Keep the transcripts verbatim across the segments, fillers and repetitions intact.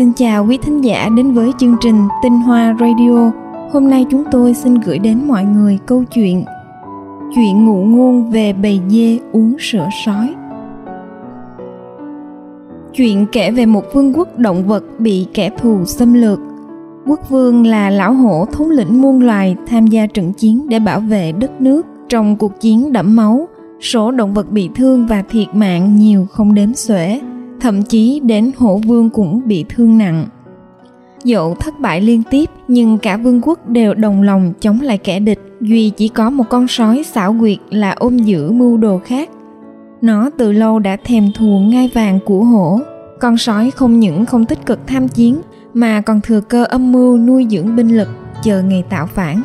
Xin chào quý thính giả đến với chương trình Tinh Hoa Radio. Hôm nay chúng tôi xin gửi đến mọi người câu chuyện Chuyện ngụ ngôn về bầy dê uống sữa sói. Chuyện kể về một vương quốc động vật bị kẻ thù xâm lược. Quốc vương là lão hổ thống lĩnh muôn loài tham gia trận chiến để bảo vệ đất nước. Trong cuộc chiến đẫm máu, số động vật bị thương và thiệt mạng nhiều không đếm xuể. Thậm chí đến hổ vương cũng bị thương nặng. Dẫu thất bại liên tiếp, nhưng cả vương quốc đều đồng lòng chống lại kẻ địch. Duy chỉ có một con sói xảo quyệt là ôm giữ mưu đồ khác. Nó từ lâu đã thèm thuồng ngai vàng của hổ. Con sói không những không tích cực tham chiến, mà còn thừa cơ âm mưu nuôi dưỡng binh lực, chờ ngày tạo phản.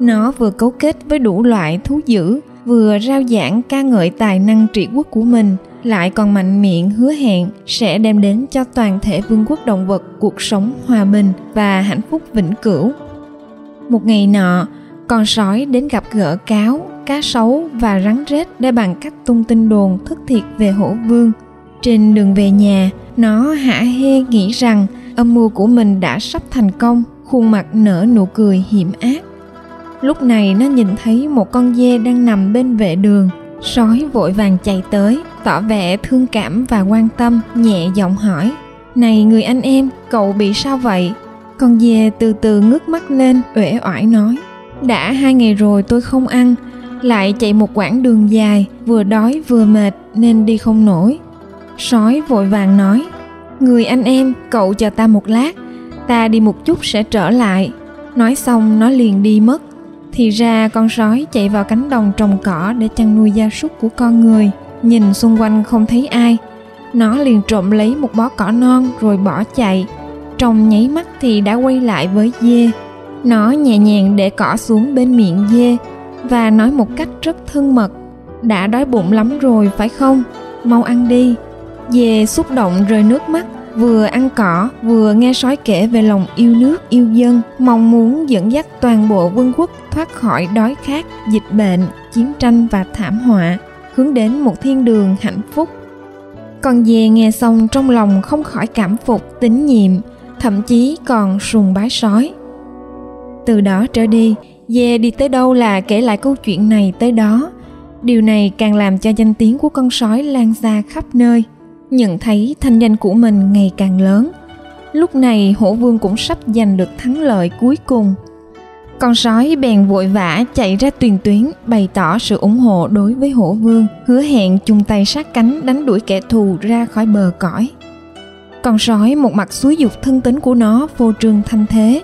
Nó vừa cấu kết với đủ loại thú dữ, vừa rao giảng ca ngợi tài năng trị quốc của mình, lại còn mạnh miệng hứa hẹn sẽ đem đến cho toàn thể vương quốc động vật cuộc sống hòa bình và hạnh phúc vĩnh cửu. Một ngày nọ, con sói đến gặp gỡ cáo, cá sấu và rắn rết để bàn cách tung tin đồn thất thiệt về hổ vương. Trên đường về nhà, nó hả hê nghĩ rằng âm mưu của mình đã sắp thành công, khuôn mặt nở nụ cười hiểm ác. Lúc này nó nhìn thấy một con dê đang nằm bên vệ đường. Sói vội vàng chạy tới, tỏ vẻ thương cảm và quan tâm, nhẹ giọng hỏi: "Này người anh em, cậu bị sao vậy?" Con dê từ từ ngước mắt lên, uể oải nói: "Đã hai ngày rồi tôi không ăn, lại chạy một quãng đường dài, vừa đói vừa mệt nên đi không nổi." Sói vội vàng nói: "Người anh em, cậu chờ ta một lát, ta đi một chút sẽ trở lại." Nói xong nó liền đi mất. Thì ra con sói chạy vào cánh đồng trồng cỏ để chăn nuôi gia súc của con người. Nhìn xung quanh không thấy ai, nó liền trộm lấy một bó cỏ non rồi bỏ chạy. Trong nháy mắt thì đã quay lại với dê. Nó nhẹ nhàng để cỏ xuống bên miệng dê và nói một cách rất thân mật: "Đã đói bụng lắm rồi phải không? Mau ăn đi." Dê xúc động rơi nước mắt, vừa ăn cỏ vừa nghe sói kể về lòng yêu nước yêu dân, mong muốn dẫn dắt toàn bộ vương quốc thoát khỏi đói khát, dịch bệnh, chiến tranh và thảm họa, hướng đến một thiên đường hạnh phúc. Con dê nghe xong trong lòng không khỏi cảm phục, tín nhiệm, thậm chí còn sùng bái sói. Từ đó trở đi, dê đi tới đâu là kể lại câu chuyện này tới đó. Điều này càng làm cho danh tiếng của con sói lan ra khắp nơi. Nhận thấy thanh danh của mình ngày càng lớn, lúc này hổ vương cũng sắp giành được thắng lợi cuối cùng. Con sói bèn vội vã chạy ra tiền tuyến bày tỏ sự ủng hộ đối với hổ vương, hứa hẹn chung tay sát cánh đánh đuổi kẻ thù ra khỏi bờ cõi. Con sói một mặt xúi giục thân tính của nó phô trương thanh thế,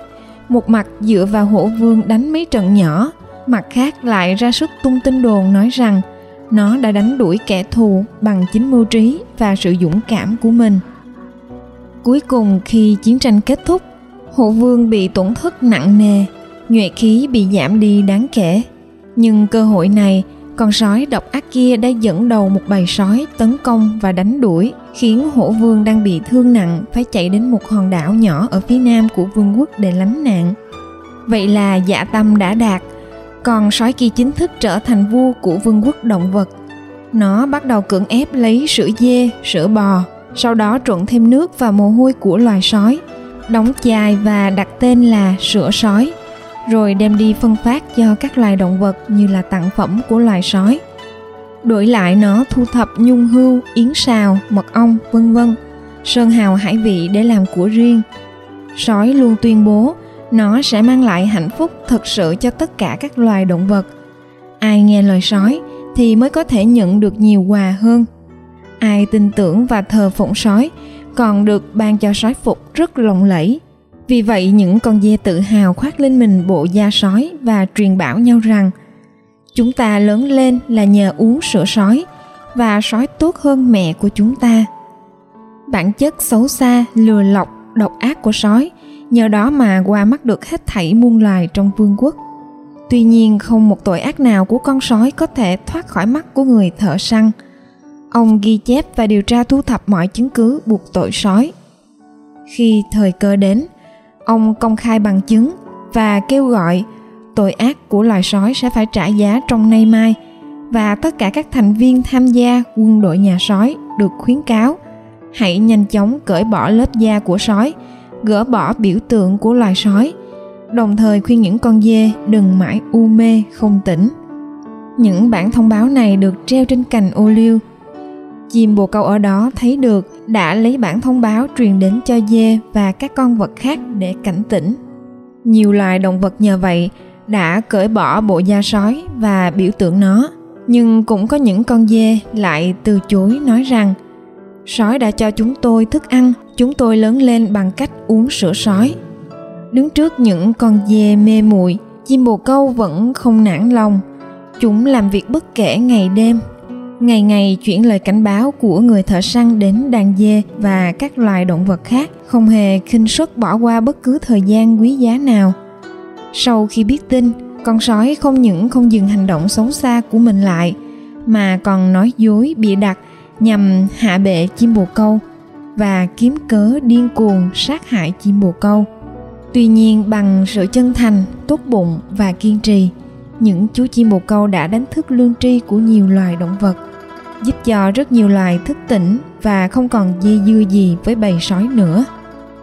một mặt dựa vào hổ vương đánh mấy trận nhỏ, mặt khác lại ra sức tung tin đồn nói rằng nó đã đánh đuổi kẻ thù bằng chính mưu trí và sự dũng cảm của mình. Cuối cùng khi chiến tranh kết thúc, hổ vương bị tổn thất nặng nề, nhuệ khí bị giảm đi đáng kể. Nhưng cơ hội này, con sói độc ác kia đã dẫn đầu một bầy sói tấn công và đánh đuổi, khiến hổ vương đang bị thương nặng phải chạy đến một hòn đảo nhỏ ở phía nam của vương quốc để lánh nạn. Vậy là dạ tâm đã đạt, còn sói kia chính thức trở thành vua của vương quốc động vật. Nó bắt đầu cưỡng ép lấy sữa dê, sữa bò, sau đó trộn thêm nước và mồ hôi của loài sói, đóng chai và đặt tên là sữa sói, rồi đem đi phân phát cho các loài động vật như là tặng phẩm của loài sói. Đổi lại nó thu thập nhung hươu, yến sào, mật ong, vân vân, sơn hào hải vị để làm của riêng. Sói luôn tuyên bố nó sẽ mang lại hạnh phúc thật sự cho tất cả các loài động vật. Ai nghe lời sói thì mới có thể nhận được nhiều quà hơn. Ai tin tưởng và thờ phụng sói còn được ban cho sói phục rất lộng lẫy. Vì vậy những con dê tự hào khoác lên mình bộ da sói và truyền bảo nhau rằng: "Chúng ta lớn lên là nhờ uống sữa sói, và sói tốt hơn mẹ của chúng ta." Bản chất xấu xa, lừa lọc, độc ác của sói nhờ đó mà qua mắt được hết thảy muôn loài trong vương quốc. Tuy nhiên không một tội ác nào của con sói có thể thoát khỏi mắt của người thợ săn. Ông ghi chép và điều tra thu thập mọi chứng cứ buộc tội sói. Khi thời cơ đến, ông công khai bằng chứng và kêu gọi tội ác của loài sói sẽ phải trả giá trong nay mai, và tất cả các thành viên tham gia quân đội nhà sói được khuyến cáo Hãy nhanh chóng cởi bỏ lớp da của sói, gỡ bỏ biểu tượng của loài sói, đồng thời khuyên những con dê đừng mãi u mê không tỉnh. Những bản thông báo này được treo trên cành ô liu. Chim bồ câu ở đó thấy được đã lấy bản thông báo truyền đến cho dê và các con vật khác để cảnh tỉnh. Nhiều loài động vật nhờ vậy đã cởi bỏ bộ da sói và biểu tượng nó, nhưng cũng có những con dê lại từ chối, nói rằng sói đã cho chúng tôi thức ăn, chúng tôi lớn lên bằng cách uống sữa sói. Đứng trước những con dê mê muội, chim bồ câu vẫn không nản lòng. Chúng làm việc bất kể ngày đêm, ngày ngày chuyển lời cảnh báo của người thợ săn đến đàn dê và các loài động vật khác, không hề khinh suất bỏ qua bất cứ thời gian quý giá nào. Sau khi biết tin, con sói không những không dừng hành động xấu xa của mình lại, mà còn nói dối bịa đặt nhằm hạ bệ chim bồ câu và kiếm cớ điên cuồng sát hại chim bồ câu. Tuy nhiên, bằng sự chân thành, tốt bụng và kiên trì, những chú chim bồ câu đã đánh thức lương tri của nhiều loài động vật, giúp cho rất nhiều loài thức tỉnh và không còn dây dưa gì với bầy sói nữa.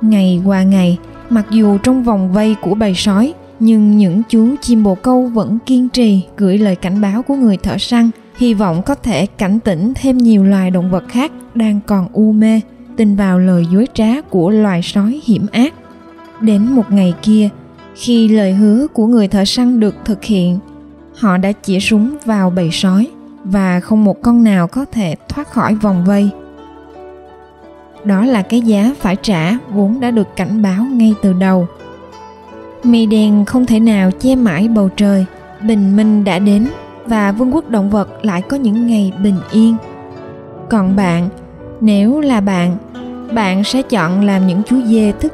Ngày qua ngày, mặc dù trong vòng vây của bầy sói, nhưng những chú chim bồ câu vẫn kiên trì gửi lời cảnh báo của người thợ săn, hy vọng có thể cảnh tỉnh thêm nhiều loài động vật khác đang còn u mê, tin vào lời dối trá của loài sói hiểm ác. Đến một ngày kia, khi lời hứa của người thợ săn được thực hiện, họ đã chĩa súng vào bầy sói và không một con nào có thể thoát khỏi vòng vây. Đó là cái giá phải trả vốn đã được cảnh báo ngay từ đầu. Mây đen không thể nào che mãi bầu trời, bình minh đã đến và vương quốc động vật lại có những ngày bình yên. Còn bạn, nếu là bạn, bạn sẽ chọn làm những chú dê thức